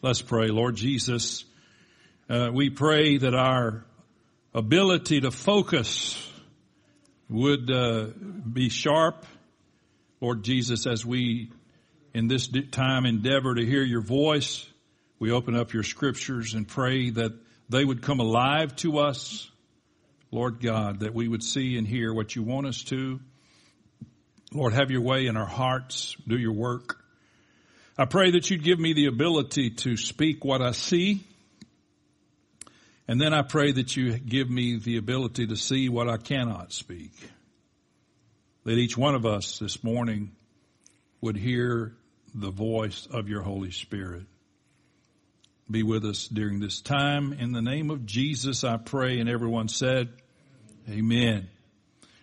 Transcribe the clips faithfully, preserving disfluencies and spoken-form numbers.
Let's pray. Lord Jesus, uh, we pray that our ability to focus would uh, be sharp. Lord Jesus, as we in this time endeavor to hear your voice, we open up your scriptures and pray that they would come alive to us. Lord God, that we would see and hear what you want us to. Lord, have your way in our hearts. Do your work. I pray that you'd give me the ability to speak what I see. And then I pray that you give me the ability to see what I cannot speak. That each one of us this morning would hear the voice of your Holy Spirit. Be with us during this time. In the name of Jesus, I pray. And everyone said, amen.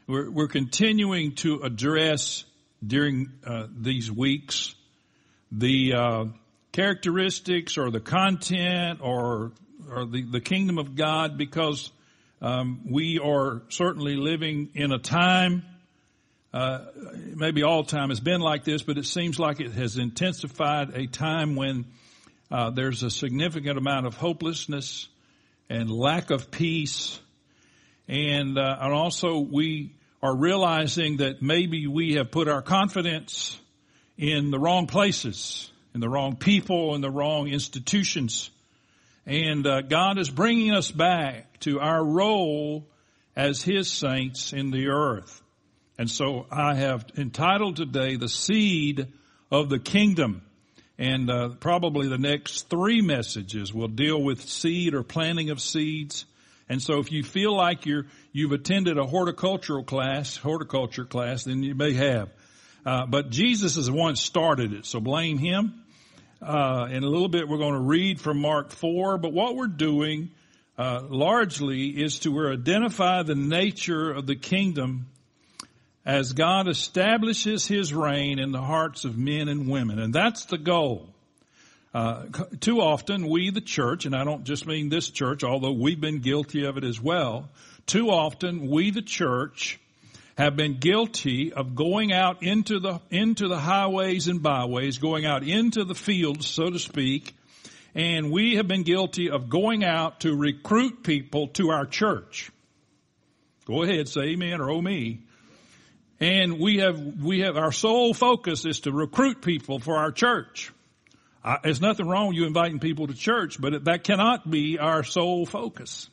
We're, we're continuing to address during uh, these weeks the uh, characteristics or the content or or the, the kingdom of God, because um, we are certainly living in a time, uh, maybe all time has been like this, but it seems like it has intensified, a time when uh, there's a significant amount of hopelessness and lack of peace. And, uh, and also we are realizing that maybe we have put our confidence in the wrong places, in the wrong people, in the wrong institutions. And uh, God is bringing us back to our role as His saints in the earth. And so I have entitled today, The Seed of the Kingdom. And uh, probably the next three messages will deal with seed or planting of seeds. And so if you feel like you're, you've attended a horticultural class, horticulture class, then you may have. Uh, but Jesus is the one who started it, so blame Him. Uh, in a little bit, we're going to read from Mark four. But what we're doing uh, largely is to we're identify the nature of the kingdom as God establishes His reign in the hearts of men and women. And that's the goal. Uh, too often we, the church, and I don't just mean this church, although we've been guilty of it as well, too often we, the church, have been guilty of going out into the into the highways and byways, going out into the fields, so to speak, and we have been guilty of going out to recruit people to our church. Go ahead, say amen or oh me. And we have we have our sole focus is to recruit people for our church. I, there's nothing wrong with you inviting people to church, but it, that cannot be our sole focus.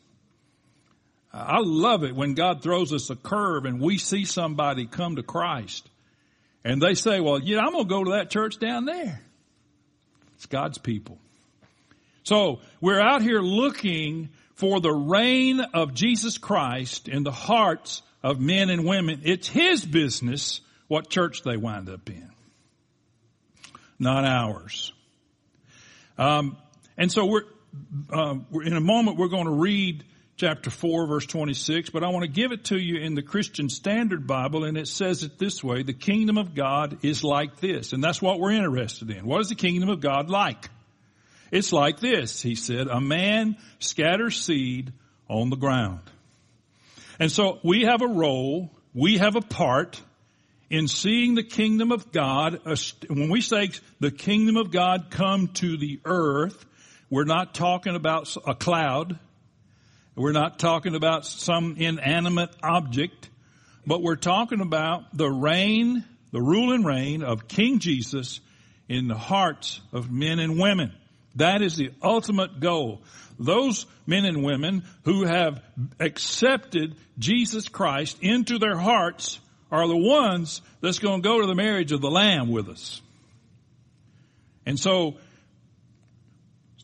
I love it when God throws us a curve and we see somebody come to Christ and they say, well, yeah, I'm going to go to that church down there. It's God's people. So we're out here looking for the reign of Jesus Christ in the hearts of men and women. It's His business what church they wind up in, not ours. Um, and so we're, um, we're in a moment we're going to read chapter four, verse twenty-six, but I want to give it to you in the Christian Standard Bible, and it says it this way: the kingdom of God is like this. And that's what we're interested in. What is the kingdom of God like? It's like this, he said, a man scatters seed on the ground. And so we have a role, we have a part in seeing the kingdom of God. When we say the kingdom of God come to the earth, we're not talking about a cloud. We're not talking about some inanimate object, but we're talking about the reign, the rule and reign of King Jesus in the hearts of men and women. That is the ultimate goal. Those men and women who have accepted Jesus Christ into their hearts are the ones that's going to go to the marriage of the Lamb with us. And so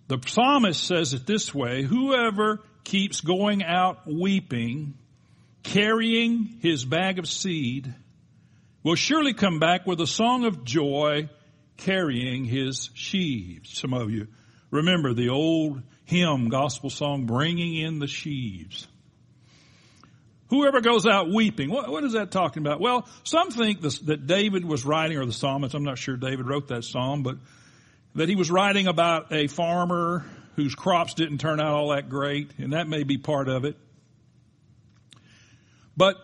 the psalmist says it this way: whoever keeps going out weeping, carrying his bag of seed, will surely come back with a song of joy, carrying his sheaves. Some of you remember the old hymn, gospel song, Bringing in the Sheaves. Whoever goes out weeping, what, what is that talking about? Well, some think this, that David was writing, or the psalmist, I'm not sure David wrote that psalm, but that he was writing about a farmer whose crops didn't turn out all that great, and that may be part of it. But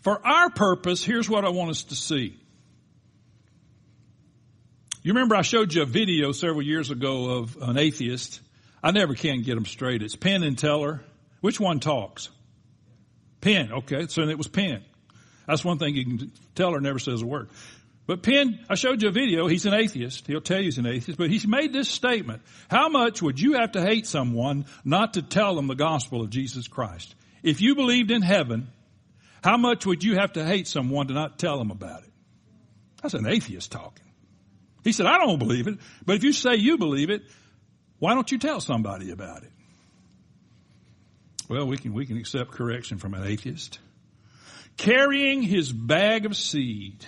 for our purpose, here's what I want us to see. You remember I showed you a video several years ago of an atheist. I never can get them straight. It's Penn and Teller. Which one talks? Penn. Okay, so it was Penn. That's one thing you can tell her, never says a word. But Penn, I showed you a video. He's an atheist. He'll tell you he's an atheist. But he's made this statement. How much would you have to hate someone not to tell them the gospel of Jesus Christ? If you believed in heaven, how much would you have to hate someone to not tell them about it? That's an atheist talking. He said, I don't believe it. But if you say you believe it, why don't you tell somebody about it? Well, we can, we can accept correction from an atheist. Carrying his bag of seed.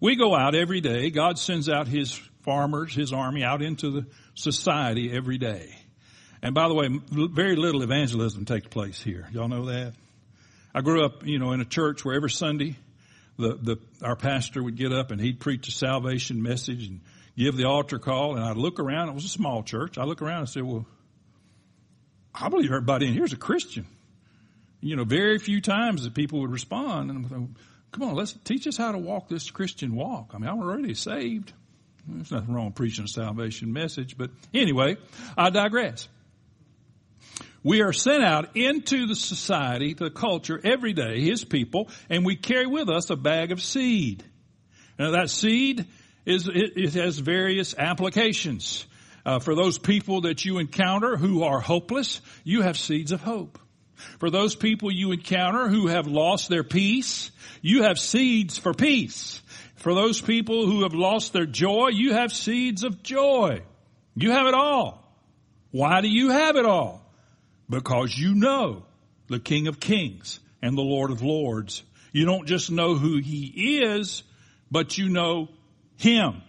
We go out every day. God sends out his farmers, his army out into the society every day. And by the way, very little evangelism takes place here. Y'all know that? I grew up, you know, in a church where every Sunday the, the, our pastor would get up and he'd preach a salvation message and give the altar call. And I'd look around. It was a small church. I look around and say, well, I believe everybody in here is a Christian. You know, very few times that people would respond. And I'm going, come on, let's teach us how to walk this Christian walk. I mean, I'm already saved. There's nothing wrong with preaching a salvation message. But anyway, I digress. We are sent out into the society, the culture, every day, his people, and we carry with us a bag of seed. Now, that seed is it, it has various applications. Uh, for those people that you encounter who are hopeless, you have seeds of hope. For those people you encounter who have lost their peace, you have seeds for peace. For those people who have lost their joy, you have seeds of joy. You have it all. Why do you have it all? Because you know the King of Kings and the Lord of Lords. You don't just know who he is, but you know him.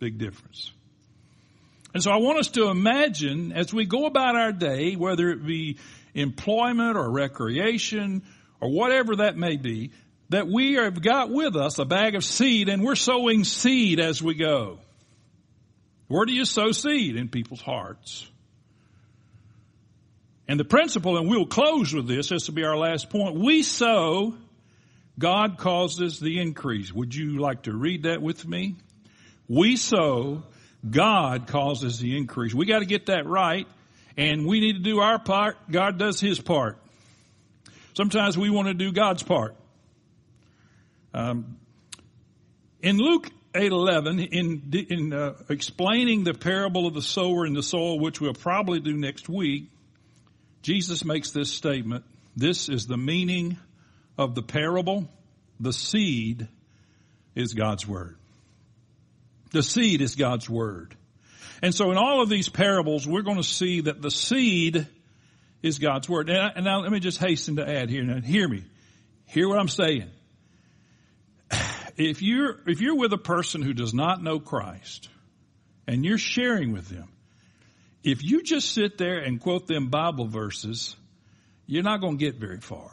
Big difference. And so I want us to imagine as we go about our day, whether it be employment or recreation or whatever that may be, that we have got with us a bag of seed and we're sowing seed as we go. Where do you sow seed? In people's hearts. And the principle, and we'll close with this, this will be our last point, we sow, God causes the increase. Would you like to read that with me? We sow, God causes the increase. We got to get that right. And we need to do our part. God does his part. Sometimes we want to do God's part. Um, in Luke eight eleven, in, in uh, explaining the parable of the sower and the soil, which we'll probably do next week, Jesus makes this statement. This is the meaning of the parable. The seed is God's word. The seed is God's word. And so in all of these parables, we're going to see that the seed is God's word. And, I, and now let me just hasten to add here. Now hear me. Hear what I'm saying. If you're, if you're with a person who does not know Christ and you're sharing with them, if you just sit there and quote them Bible verses, you're not going to get very far.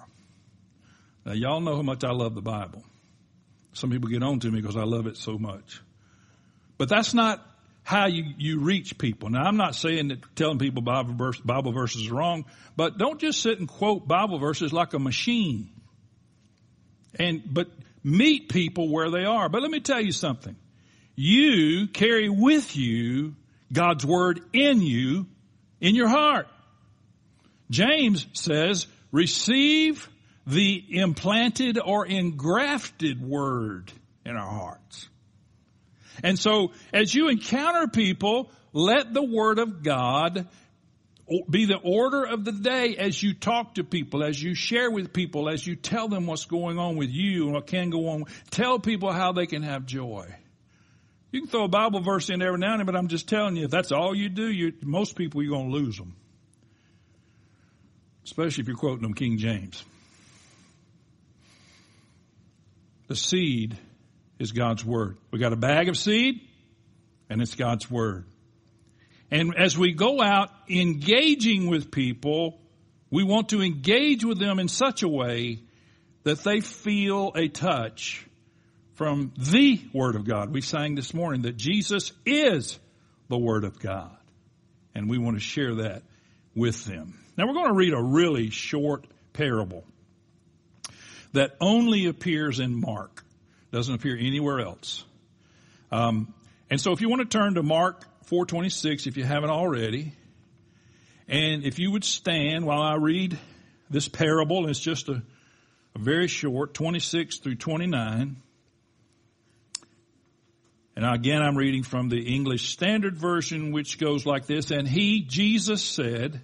Now y'all know how much I love the Bible. Some people get on to me because I love it so much. But that's not how you, you reach people. Now, I'm not saying that telling people Bible, verse, Bible verses is wrong, but don't just sit and quote Bible verses like a machine. And but meet people where they are. But let me tell you something. You carry with you God's word in you, in your heart. James says, receive the implanted or engrafted word in our hearts. And so as you encounter people, let the word of God be the order of the day as you talk to people, as you share with people, as you tell them what's going on with you and what can go on. Tell people how they can have joy. You can throw a Bible verse in every now and then, but I'm just telling you, if that's all you do, you, most people, you're going to lose them. Especially if you're quoting them King James. The seed is God's word. We got a bag of seed, and it's God's word. And as we go out engaging with people, we want to engage with them in such a way that they feel a touch from the word of God. We sang this morning that Jesus is the word of God, and we want to share that with them. Now we're going to read a really short parable that only appears in Mark. Doesn't appear anywhere else. Um, And so if you want to turn to Mark four twenty-six, if you haven't already, and if you would stand while I read this parable, it's just a, a very short, twenty-six through twenty-nine. And again, I'm reading from the English Standard Version, which goes like this. And he, Jesus, said,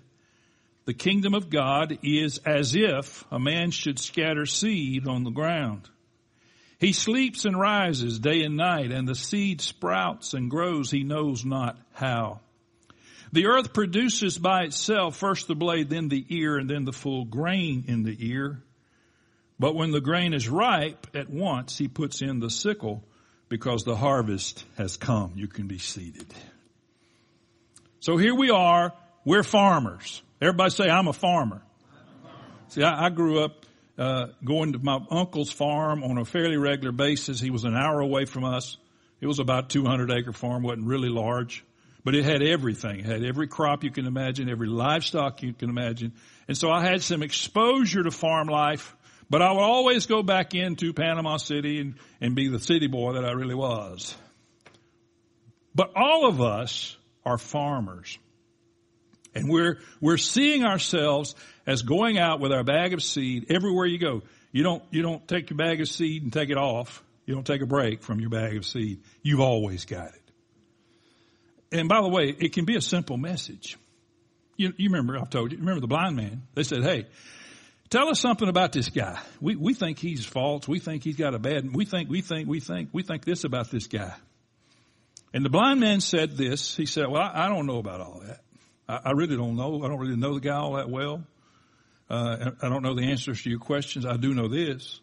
the kingdom of God is as if a man should scatter seed on the ground. He sleeps and rises day and night, and the seed sprouts and grows, he knows not how. The earth produces by itself first the blade, then the ear, and then the full grain in the ear. But when the grain is ripe, at once he puts in the sickle, because the harvest has come. You can be seated. So here we are. We're farmers. Everybody say, I'm a farmer. I'm a farmer. See, I, I grew up uh, going to my uncle's farm on a fairly regular basis. He was an hour away from us. It was about a two hundred acre farm. Wasn't really large, but it had everything. It had every crop you can imagine, every livestock you can imagine. And so I had some exposure to farm life. But I would always go back into Panama City and, and be the city boy that I really was. But all of us are farmers. And we're, we're seeing ourselves as going out with our bag of seed everywhere you go. You don't, you don't take your bag of seed and take it off. You don't take a break from your bag of seed. You've always got it. And by the way, it can be a simple message. You, you remember, I've told you, remember the blind man? They said, hey, tell us something about this guy. We we think he's false. We think he's got a bad. We think, we think, we think, we think this about this guy. And the blind man said this. He said, well, I, I don't know about all that. I, I really don't know. I don't really know the guy all that well. Uh, I don't know the answers to your questions. I do know this.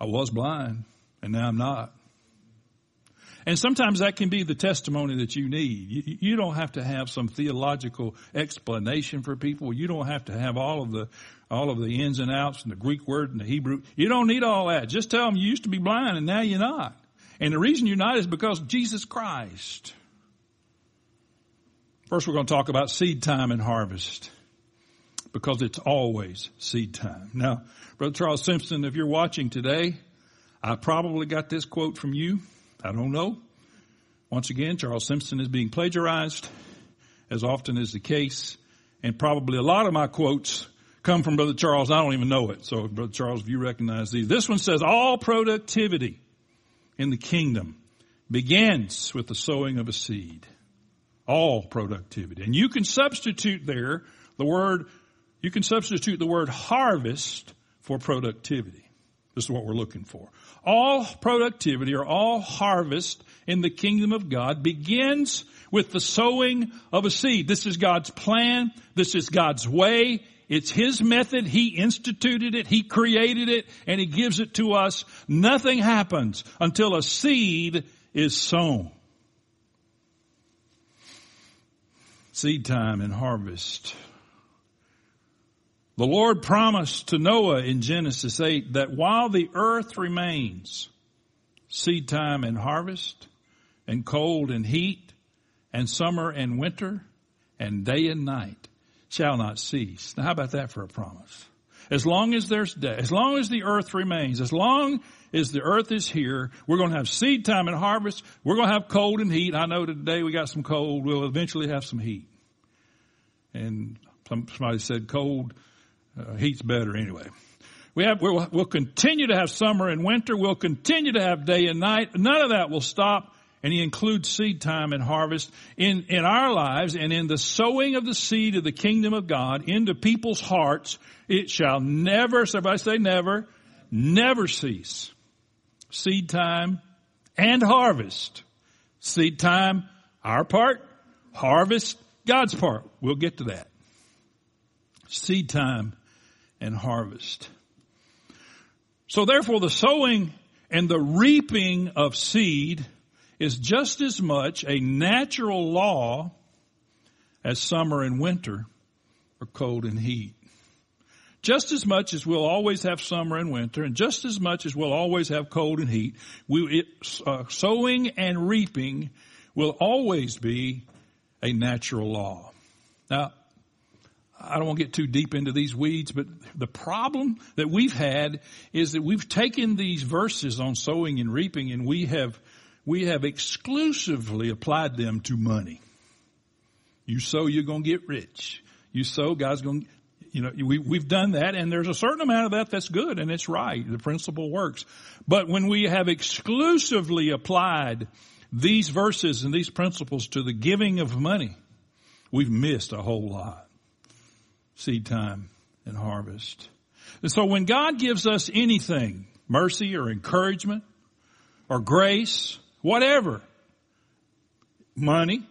I was blind, and now I'm not. And sometimes that can be the testimony that you need. You, you don't have to have some theological explanation for people. You don't have to have all of the all of the ins and outs and the Greek word and the Hebrew. You don't need all that. Just tell them you used to be blind and now you're not. And the reason you're not is because of Jesus Christ. First, we're going to talk about seed time and harvest, because it's always seed time. Now, Brother Charles Simpson, if you're watching today, I probably got this quote from you. I don't know. Once again, Charles Simpson is being plagiarized, as often is the case. And probably a lot of my quotes come from Brother Charles. I don't even know it. So, Brother Charles, if you recognize these. This one says, all productivity in the kingdom begins with the sowing of a seed. All productivity. And you can substitute there the word, you can substitute the word harvest for productivity. This is what we're looking for. All productivity or all harvest in the kingdom of God begins with the sowing of a seed. This is God's plan. This is God's way. It's His method. He instituted it. He created it, and He gives it to us. Nothing happens until a seed is sown. Seed time and harvest. The Lord promised to Noah in Genesis eight that while the earth remains, seed time and harvest, and cold and heat, and summer and winter, and day and night shall not cease. Now, how about that for a promise? As long as there's day, as long as the earth remains, as long as the earth is here, we're going to have seed time and harvest. We're going to have cold and heat. I know today we got some cold. We'll eventually have some heat. And somebody said cold. Uh, heat's better anyway. We have, we'll, we'll continue to have summer and winter. We'll continue to have day and night. None of that will stop. And He includes seed time and harvest in, in our lives, and in the sowing of the seed of the kingdom of God into people's hearts. It shall never, somebody say never, never cease. Seed time and harvest. Seed time, our part. Harvest, God's part. We'll get to that. Seed time and harvest. So therefore, the sowing and the reaping of seed is just as much a natural law as summer and winter or cold and heat. Just as much as we'll always have summer and winter, and just as much as we'll always have cold and heat, we, it, uh, sowing and reaping will always be a natural law. Now, I don't want to get too deep into these weeds, but the problem that we've had is that we've taken these verses on sowing and reaping, and we have we have exclusively applied them to money. You sow, you're going to get rich. You sow, God's going to, you know, we, we've done that, and there's a certain amount of that that's good, and it's right. The principle works. But when we have exclusively applied these verses and these principles to the giving of money, we've missed a whole lot. Seed time and harvest. And so when God gives us anything, mercy or encouragement or grace, whatever, money,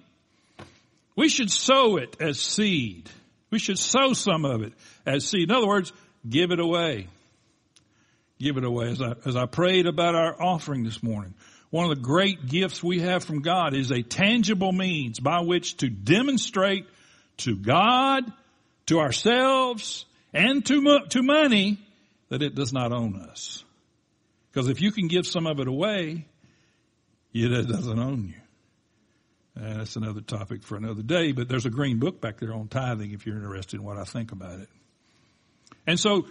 we should sow it as seed. We should sow some of it as seed. In other words, give it away. Give it away. As I, as I prayed about our offering this morning, one of the great gifts we have from God is a tangible means by which to demonstrate to God, to ourselves, and to, mo- to money that it does not own us. Because if you can give some of it away, it doesn't own you. And that's another topic for another day, but there's a green book back there on tithing if you're interested in what I think about it. And so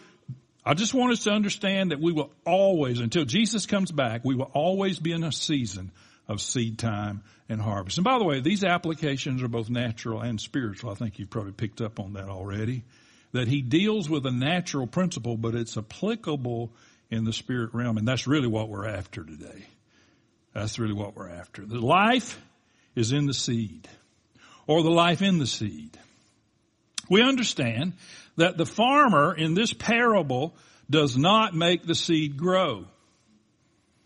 I just want us to understand that we will always, until Jesus comes back, we will always be in a season of seed time and harvest. And by the way, these applications are both natural and spiritual. I think you've probably picked up on that already, that he deals with a natural principle, but it's applicable in the spirit realm. And that's really what we're after today. That's really what we're after. The life is in the seed, or the life in the seed. We understand that the farmer in this parable does not make the seed grow.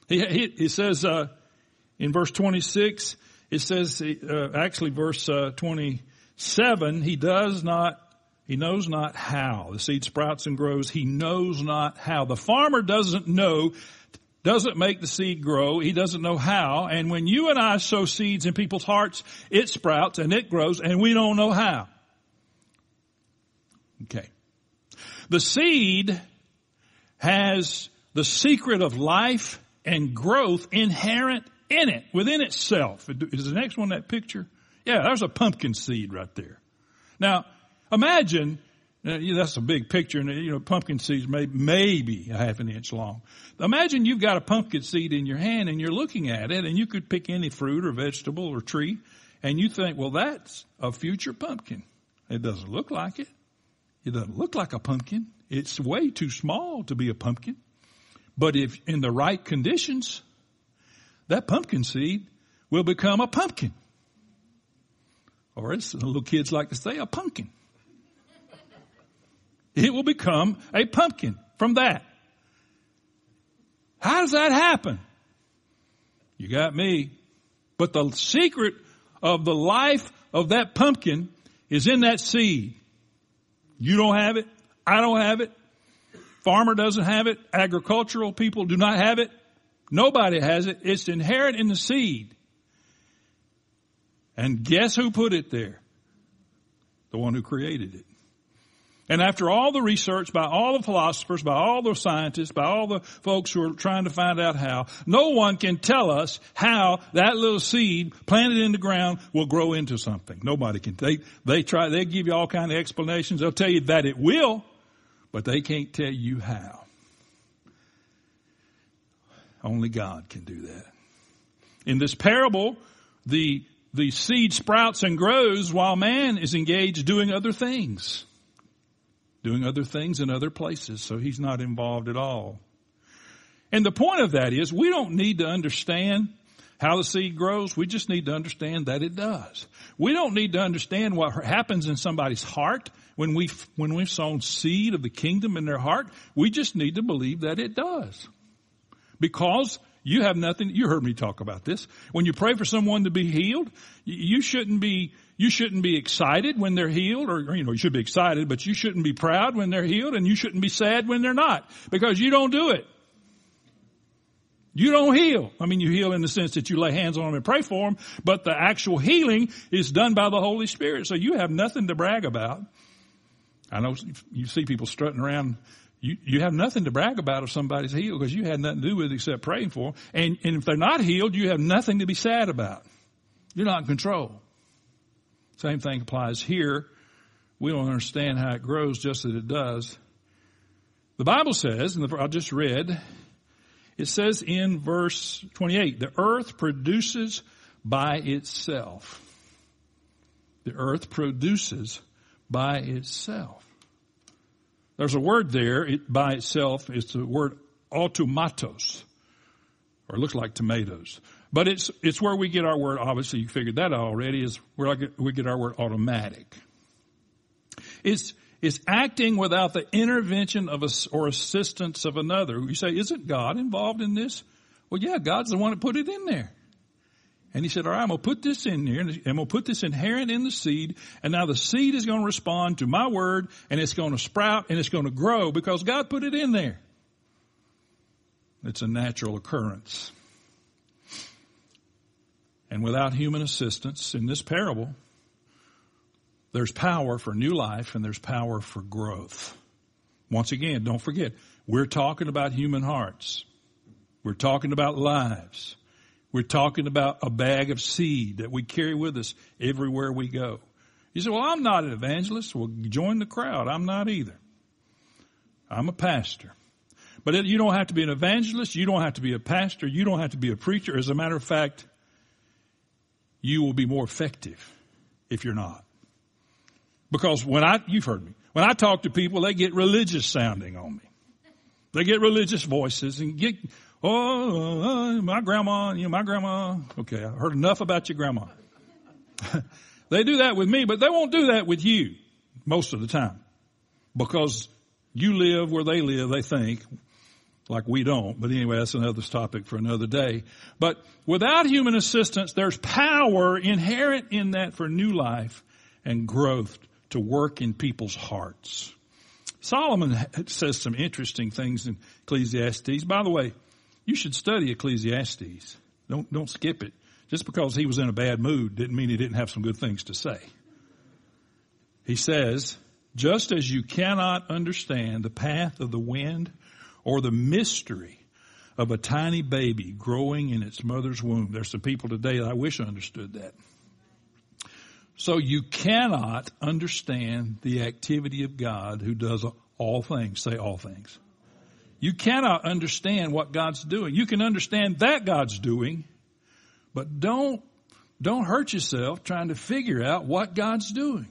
He, he, he says uh, in verse twenty-six, it says, uh, actually verse uh, twenty-seven, he does not, he knows not how. The seed sprouts and grows. He knows not how. The farmer doesn't know doesn't make the seed grow. He doesn't know how. And when you and I sow seeds in people's hearts, it sprouts and it grows, and we don't know how. Okay. The seed has the secret of life and growth inherent in it, within itself. Is the next one that picture? Yeah, there's a pumpkin seed right there. Now, imagine... Now, that's a big picture, and you know pumpkin seeds may maybe a half an inch long. Imagine you've got a pumpkin seed in your hand, and you're looking at it, and you could pick any fruit or vegetable or tree, and you think, well, that's a future pumpkin. It doesn't look like it. It doesn't look like a pumpkin. It's way too small to be a pumpkin. But if in the right conditions, that pumpkin seed will become a pumpkin. Or as little kids like to say, a pumpkin. It will become a pumpkin from that. How does that happen? You got me. But the secret of the life of that pumpkin is in that seed. You don't have it. I don't have it. Farmer doesn't have it. Agricultural people do not have it. Nobody has it. It's inherent in the seed. And guess who put it there? The one who created it. And after all the research by all the philosophers, by all the scientists, by all the folks who are trying to find out how, no one can tell us how that little seed planted in the ground will grow into something. Nobody can. They, they try, they give you all kind of explanations. They'll tell you that it will, but they can't tell you how. Only God can do that. In this parable, the, the seed sprouts and grows while man is engaged doing other things. doing other things in other places, so he's not involved at all. And the point of that is we don't need to understand how the seed grows. We just need to understand that it does. We don't need to understand what happens in somebody's heart when we've, when we've sown seed of the kingdom in their heart. We just need to believe that it does. Because you have nothing, you heard me talk about this. When you pray for someone to be healed, you shouldn't be You shouldn't be excited when they're healed, or, you know, you should be excited, but you shouldn't be proud when they're healed, and you shouldn't be sad when they're not, because you don't do it. You don't heal. I mean, you heal in the sense that you lay hands on them and pray for them, but the actual healing is done by the Holy Spirit, so you have nothing to brag about. I know you see people strutting around. You, you have nothing to brag about if somebody's healed, because you had nothing to do with it except praying for them. And, and if they're not healed, you have nothing to be sad about. You're not in control. Same thing applies here. We don't understand how it grows, just as it does. The Bible says, and I just read, It says in verse twenty-eight, the earth produces by itself. The earth produces by itself. There's a word there, it by itself. It's the word automatos, or looks like tomatoes. But it's it's where we get our word, obviously you figured that out already, is where we get our word automatic. It's It's acting without the intervention of a, or assistance of another. You say, isn't God involved in this? Well, yeah, God's the one that put it in there. And he said, all right, I'm going to put this in there, and I'm going to put this inherent in the seed, and now the seed is going to respond to my word, and it's going to sprout, and it's going to grow because God put it in there. It's a natural occurrence. And without human assistance in this parable, there's power for new life and there's power for growth. Once again, don't forget, we're talking about human hearts. We're talking about lives. We're talking about a bag of seed that we carry with us everywhere we go. You say, well, I'm not an evangelist. Well, join the crowd. I'm not either. I'm a pastor. But you don't have to be an evangelist. You don't have to be a pastor. You don't have to be a preacher. As a matter of fact, you will be more effective if you're not. Because when I, you've heard me, when I talk to people, they get religious sounding on me. They get religious voices and get, oh, my grandma, you know, my grandma. Okay, I heard enough about your grandma. They do that with me, but they won't do that with you most of the time. Because you live where they live, they think, like we don't. But anyway, that's another topic for another day. But without human assistance, there's power inherent in that for new life and growth to work in people's hearts. Solomon says some interesting things in Ecclesiastes. By the way, you should study Ecclesiastes. Don't don't skip it. Just because he was in a bad mood didn't mean he didn't have some good things to say. He says, just as you cannot understand the path of the wind or the mystery of a tiny baby growing in its mother's womb. There's some people today that I wish understood that. So you cannot understand the activity of God who does all things. Say all things. You cannot understand what God's doing. You can understand that God's doing, but don't, don't hurt yourself trying to figure out what God's doing.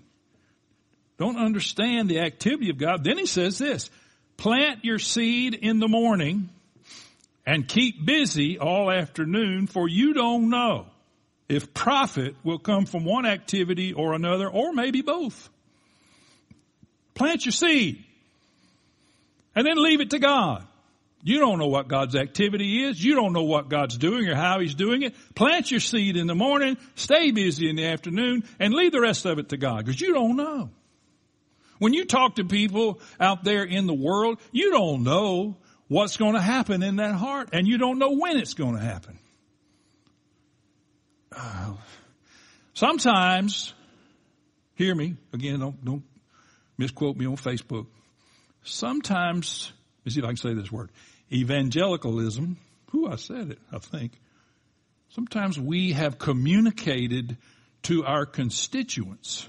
Don't understand the activity of God. Then he says this, plant your seed in the morning and keep busy all afternoon, for you don't know if profit will come from one activity or another, or maybe both. Plant your seed and then leave it to God. You don't know what God's activity is. You don't know what God's doing or how he's doing it. Plant your seed in the morning, stay busy in the afternoon, and leave the rest of it to God, because you don't know. When you talk to people out there in the world, you don't know what's going to happen in that heart, and you don't know when it's going to happen. Sometimes, hear me, again, don't, don't misquote me on Facebook. Sometimes, let me see if I can say this word, evangelicalism, who I said it, I think. Sometimes we have communicated to our constituents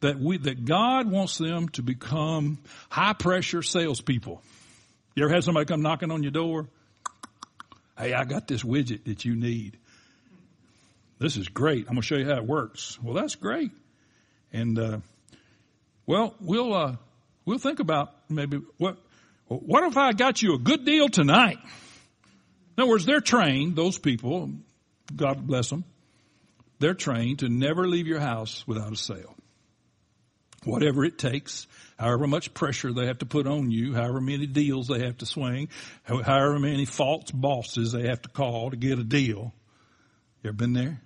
that we, that God wants them to become high pressure salespeople. You ever had somebody come knocking on your door? Hey, I got this widget that you need. This is great. I'm going to show you how it works. Well, that's great. And, uh, well, we'll, uh, we'll think about maybe what, what if I got you a good deal tonight? In other words, they're trained, those people, God bless them, they're trained to never leave your house without a sale. Whatever it takes, however much pressure they have to put on you, however many deals they have to swing, however many false bosses they have to call to get a deal. You ever been there?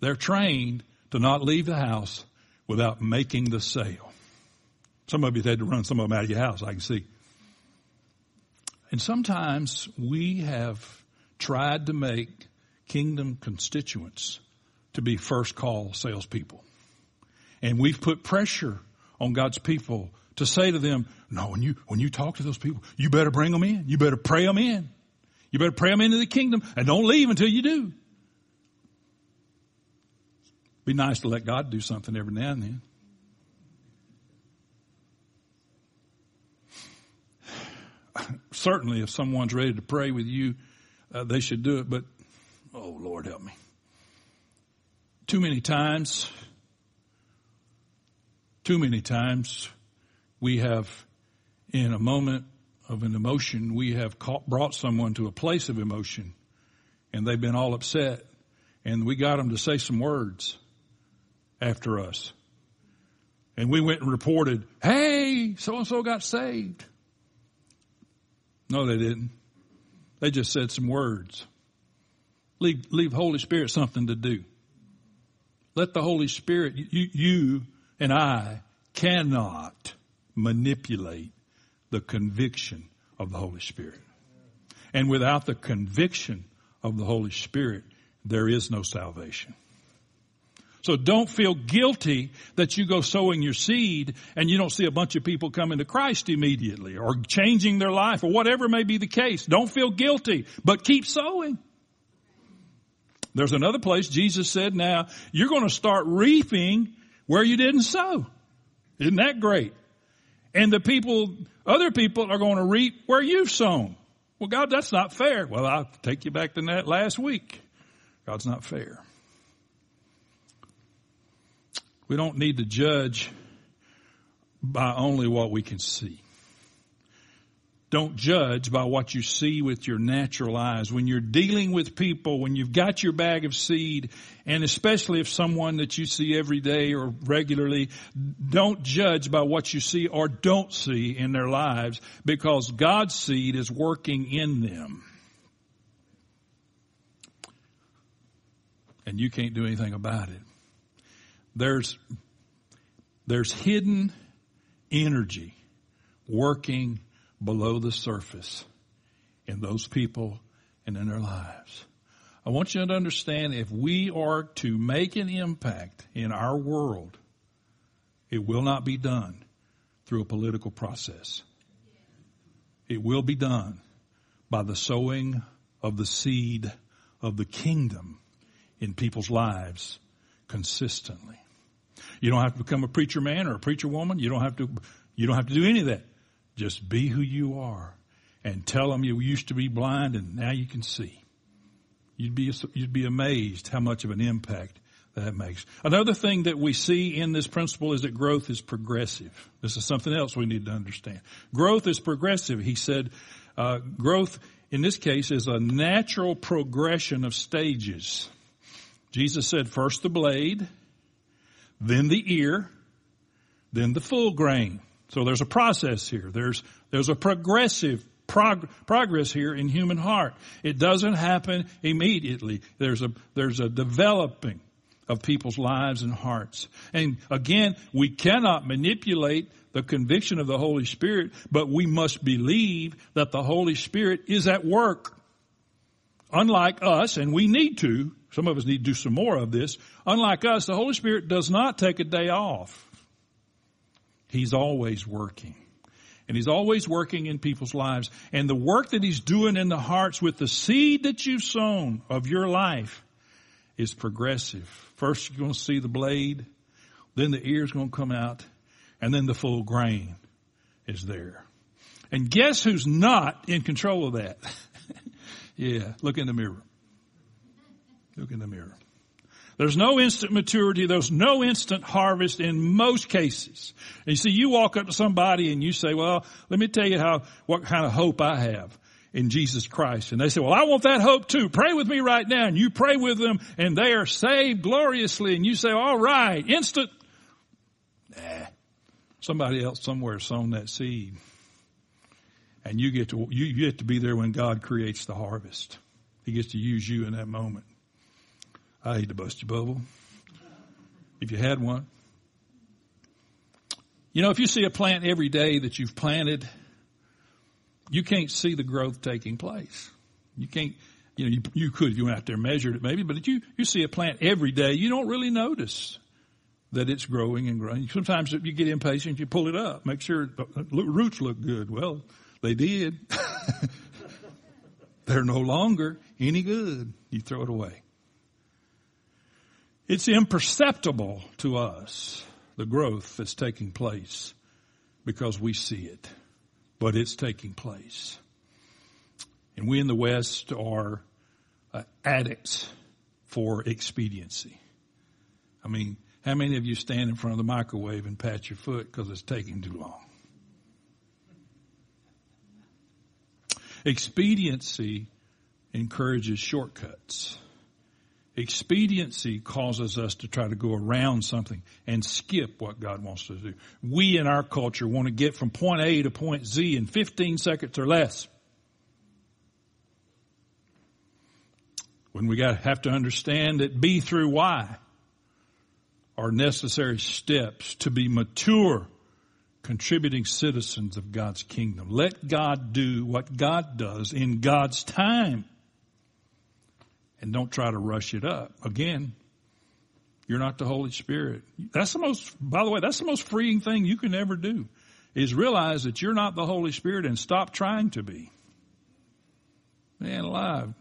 They're trained to not leave the house without making the sale. Some of you had to run some of them out of your house, I can see. And sometimes we have tried to make kingdom constituents to be first call salespeople. And we've put pressure on God's people to say to them, no, when you, when you talk to those people, you better bring them in. You better pray them in. You better pray them into the kingdom, and don't leave until you do. Be nice to let God do something every now and then. certainly if someone's ready to pray with you, uh, they should do it. But, oh, Lord, help me. Too many times, too many times we have, in a moment of an emotion, we have caught, brought someone to a place of emotion, and they've been all upset, and we got them to say some words after us. And we went and reported, hey, so-and-so got saved. No, they didn't. They just said some words. Leave, leave Holy Spirit something to do. Let the Holy Spirit, you, you and I cannot manipulate the conviction of the Holy Spirit. And without the conviction of the Holy Spirit, there is no salvation. So don't feel guilty that you go sowing your seed and you don't see a bunch of people coming to Christ immediately or changing their life or whatever may be the case. Don't feel guilty, but keep sowing. There's another place Jesus said, now, you're going to start reaping where you didn't sow. Isn't that great? And the people, other people are going to reap where you've sown. Well, God, that's not fair. Well, I'll take you back to that last week. God's not fair. We don't need to judge by only what we can see. Don't judge by what you see with your natural eyes. When you're dealing with people, when you've got your bag of seed, and especially if someone that you see every day or regularly, don't judge by what you see or don't see in their lives, because God's seed is working in them. And you can't do anything about it. There's there's hidden energy working below the surface in those people and in their lives. I want you to understand, if we are to make an impact in our world, it will not be done through a political process. It will be done by the sowing of the seed of the kingdom in people's lives consistently. You don't have to become a preacher man or a preacher woman. You don't have to, you don't have to do any of that. Just be who you are and tell them you used to be blind and now you can see. You'd be, you'd be amazed how much of an impact that makes. Another thing that we see in this principle is that growth is progressive. This is something else we need to understand. Growth is progressive. He said, uh, growth in this case is a natural progression of stages. Jesus said, first the blade, then the ear, then the full grain. So there's a process here. There's there's a progressive prog- progress here in human heart. It doesn't happen immediately. There's a there's a developing of people's lives and hearts. And again, we cannot manipulate the conviction of the Holy Spirit, but we must believe that the Holy Spirit is at work. Unlike us, and we need to, some of us need to do some more of this, unlike us, the Holy Spirit does not take a day off. He's always working. And he's always working in people's lives. And the work that he's doing in the hearts with the seed that you've sown of your life is progressive. First you're going to see the blade, then the ear's going to come out, and then the full grain is there. And guess who's not in control of that? Yeah, look in the mirror. Look in the mirror. There's no instant maturity. There's no instant harvest in most cases. And you see, you walk up to somebody and you say, well, let me tell you how, what kind of hope I have in Jesus Christ. And they say, well, I want that hope too. Pray with me right now. And you pray with them and they are saved gloriously. And you say, all right, instant. Nah, somebody else somewhere sown that seed. And you get to, you get to be there when God creates the harvest. He gets to use you in that moment. I hate to bust your bubble, if you had one. You know, if you see a plant every day that you've planted, you can't see the growth taking place. You can't, you know, you, you could if you went out there and measured it maybe, but if you, you see a plant every day, you don't really notice that it's growing and growing. Sometimes you get impatient, you pull it up, make sure the roots look good. Well, they did. They're no longer any good. You throw it away. It's imperceptible to us, the growth that's taking place, because we see it. But it's taking place. And we in the West are uh, addicts for expediency. I mean, how many of you stand in front of the microwave and pat your foot because it's taking too long? Expediency encourages shortcuts. Expediency causes us to try to go around something and skip what God wants us to do. We in our culture want to get from point A to point Z in fifteen seconds or less. When we got have to understand that B through Y are necessary steps to be mature, contributing citizens of God's kingdom. Let God do what God does in God's time. And don't try to rush it up. Again, you're not the Holy Spirit. That's the most, by the way, that's the most freeing thing you can ever do, is realize that you're not the Holy Spirit and stop trying to be. Man alive.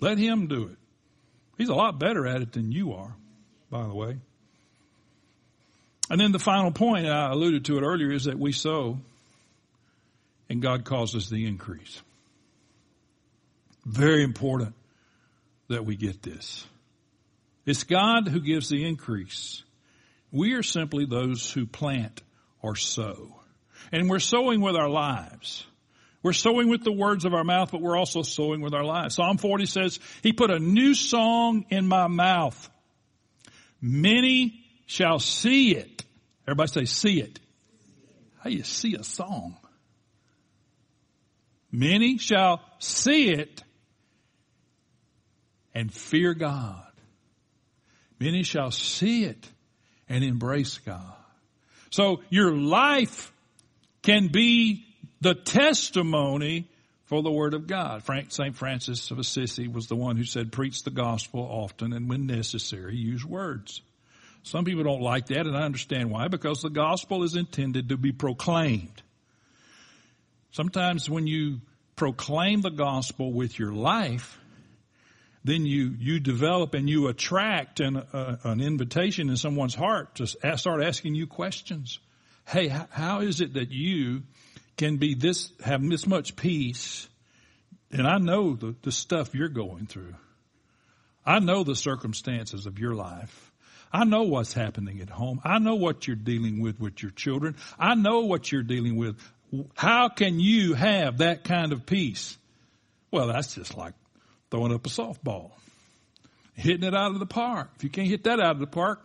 Let him do it. He's a lot better at it than you are, by the way. And then the final point, and I alluded to it earlier, is that we sow and God causes the increase. Very important that we get this. It's God who gives the increase. We are simply those who plant or sow. And we're sowing with our lives. We're sowing with the words of our mouth, but we're also sowing with our lives. Psalm forty says, he put a new song in my mouth. Many shall see it. Everybody say, see it. How do you see a song? Many shall see it and fear God. Many shall see it and embrace God. So your life can be the testimony for the Word of God. Saint Francis of Assisi was the one who said, preach the gospel often and when necessary, use words. Some people don't like that, and I understand why, because the gospel is intended to be proclaimed. Sometimes when you proclaim the gospel with your life, then you, you develop and you attract an, uh, an invitation in someone's heart to start asking you questions. Hey, how is it that you can be this, have this much peace? And I know the, the stuff you're going through. I know the circumstances of your life. I know what's happening at home. I know what you're dealing with with your children. I know what you're dealing with. How can you have that kind of peace? Well, that's just like throwing up a softball, hitting it out of the park. If you can't hit that out of the park,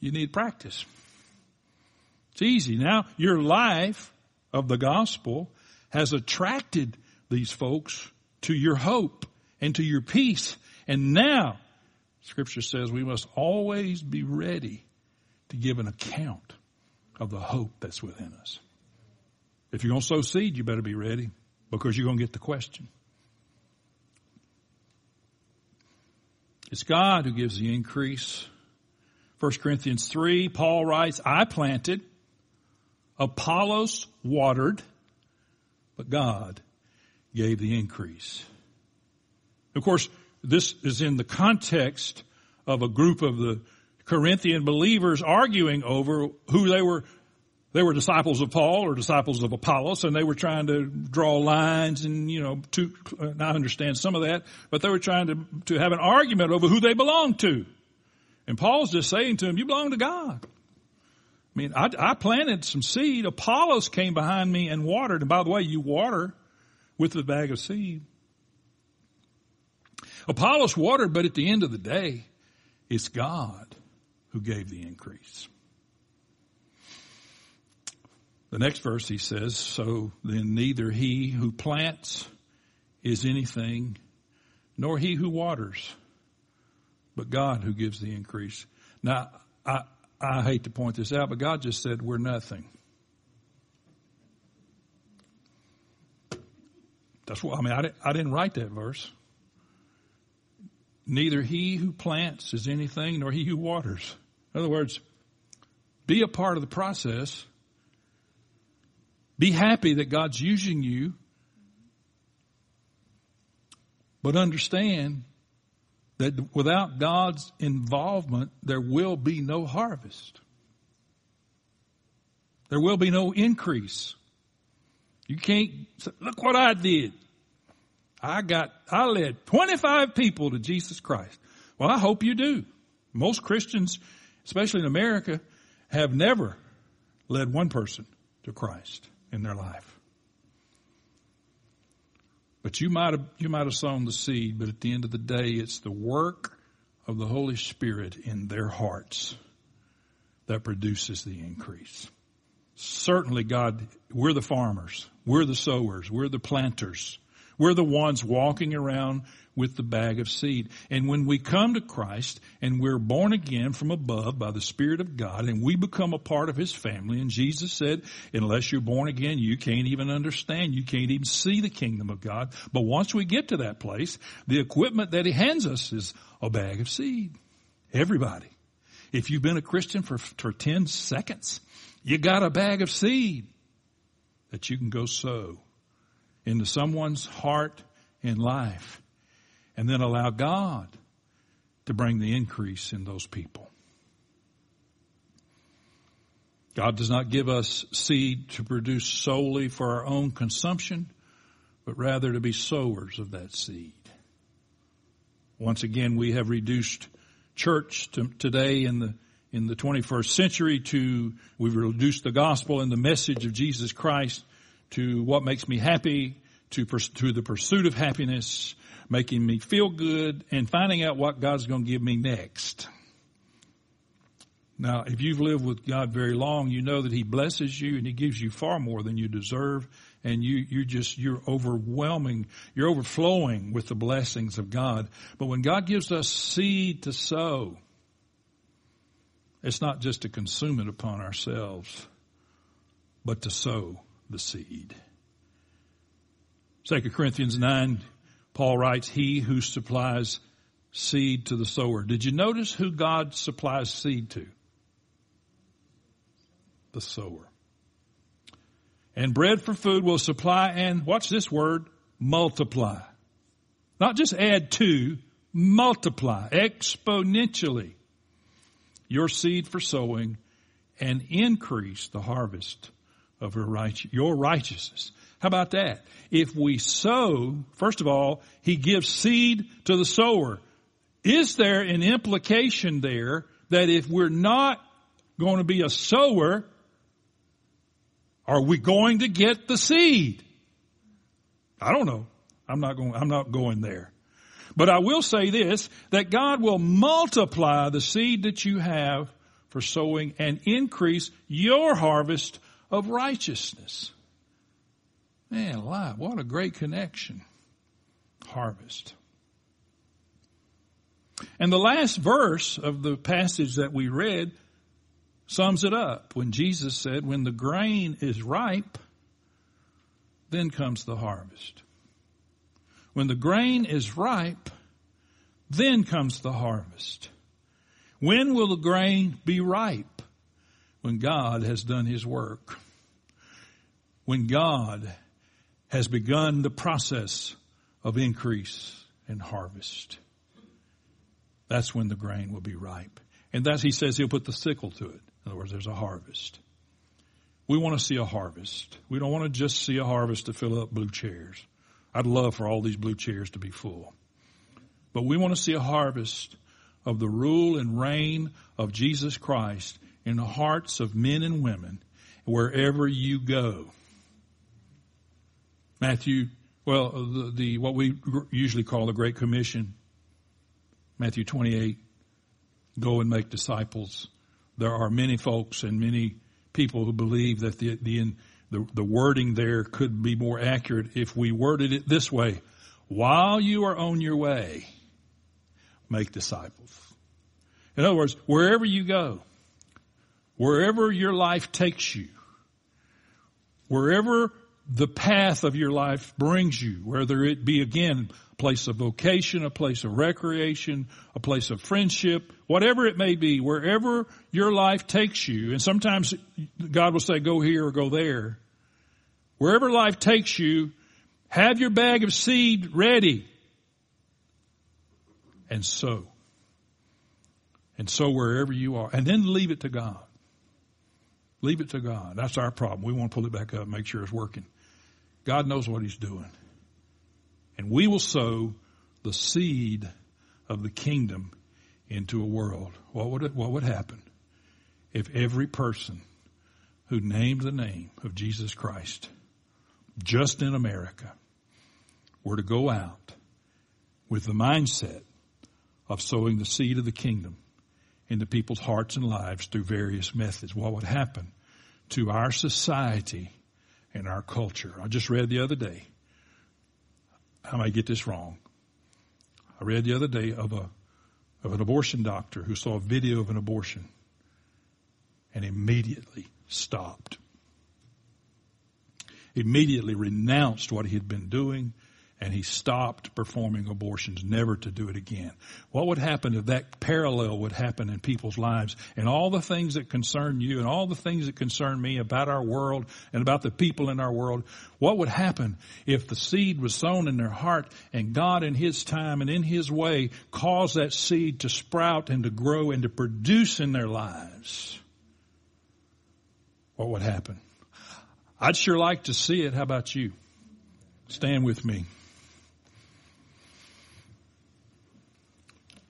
you need practice. It's easy. Now, your life of the gospel has attracted these folks to your hope and to your peace. And now, Scripture says we must always be ready to give an account of the hope that's within us. If you're going to sow seed, you better be ready, because you're going to get the question. It's God who gives the increase. First Corinthians three, Paul writes, I planted, Apollos watered, but God gave the increase. Of course, this is in the context of a group of the Corinthian believers arguing over who they were. They were disciples of Paul or disciples of Apollos, and they were trying to draw lines and, you know, to, and I understand some of that, but they were trying to, to have an argument over who they belonged to. And Paul's just saying to them, you belong to God. I mean, I, I planted some seed. Apollos came behind me and watered. And by the way, you water with the bag of seed. Apollos watered, but at the end of the day, it's God who gave the increase. The next verse he says, so then neither he who plants is anything, nor he who waters, but God who gives the increase. Now, I, I hate to point this out, but God just said we're nothing. That's what, I mean, I didn't, I didn't write that verse. Neither he who plants is anything, nor he who waters. In other words, be a part of the process. Be happy that God's using you, but understand that without God's involvement, there will be no harvest. There will be no increase. You can't say, look what I did. I got, I led twenty-five people to Jesus Christ. Well, I hope you do. Most Christians, especially in America, have never led one person to Christ in their life. But you might have, you might have sown the seed, but at the end of the day, it's the work of the Holy Spirit in their hearts that produces the increase. Certainly, God, we're the farmers, we're the sowers, we're the planters. We're the ones walking around with the bag of seed. And when we come to Christ and we're born again from above by the Spirit of God and we become a part of His family, and Jesus said, unless you're born again, you can't even understand. You can't even see the kingdom of God. But once we get to that place, the equipment that He hands us is a bag of seed. Everybody. If you've been a Christian for, for ten seconds, you got a bag of seed that you can go sow into someone's heart and life, and then allow God to bring the increase in those people. God does not give us seed to produce solely for our own consumption, but rather to be sowers of that seed. Once again, we have reduced church to today in the in the twenty-first century to, we've reduced the gospel and the message of Jesus Christ to what makes me happy, to, pers- to the pursuit of happiness, making me feel good, and finding out what God's going to give me next. Now, if you've lived with God very long, you know that He blesses you and He gives you far more than you deserve, and you, you just, you're overwhelming, you're overflowing with the blessings of God. But when God gives us seed to sow, it's not just to consume it upon ourselves, but to sow the seed. Second Corinthians nine, Paul writes, He who supplies seed to the sower. Did you notice who God supplies seed to? The sower. And bread for food will supply and, watch this word, multiply. Not just add to, multiply exponentially your seed for sowing and increase the harvest of her right, your righteousness. How about that? If we sow, first of all, He gives seed to the sower. Is there an implication there that if we're not going to be a sower, are we going to get the seed? I don't know. I'm not going, I'm not going there. But I will say this, that God will multiply the seed that you have for sowing and increase your harvest of righteousness. Man, alive, what a great connection. Harvest. And the last verse of the passage that we read sums it up when Jesus said, when the grain is ripe, then comes the harvest. When the grain is ripe, then comes the harvest. When will the grain be ripe? When God has done His work. When God has begun the process of increase and harvest. That's when the grain will be ripe. And that, He says, He'll put the sickle to it. In other words, there's a harvest. We want to see a harvest. We don't want to just see a harvest to fill up blue chairs. I'd love for all these blue chairs to be full. But we want to see a harvest of the rule and reign of Jesus Christ in the hearts of men and women, wherever you go. Matthew, well, the, the what we usually call the Great Commission, Matthew twenty-eight, go and make disciples. There are many folks and many people who believe that the the, the, the wording there could be more accurate if we worded it this way. While you are on your way, make disciples. In other words, wherever you go, wherever your life takes you, wherever the path of your life brings you, whether it be, again, a place of vocation, a place of recreation, a place of friendship, whatever it may be, wherever your life takes you, and sometimes God will say, go here or go there. Wherever life takes you, have your bag of seed ready and sow. And sow wherever you are. And then leave it to God. Leave it to God. That's our problem. We want to pull it back up and make sure it's working. God knows what He's doing. and we will sow the seed of the kingdom into a world. What would it, what would happen if every person who named the name of Jesus Christ, just in America, were to go out with the mindset of sowing the seed of the kingdom into people's hearts and lives through various methods? What would happen to our society and our culture? I just read the other day, I might get this wrong, I read the other day of a of an abortion doctor who saw a video of an abortion and immediately stopped. Immediately renounced what he had been doing, and he stopped performing abortions, never to do it again. What would happen if that parallel would happen in people's lives, and all the things that concern you and all the things that concern me about our world and about the people in our world? What would happen if the seed was sown in their heart, and God in His time and in His way caused that seed to sprout and to grow and to produce in their lives? What would happen? I'd sure like to see it. How about you? Stand with me.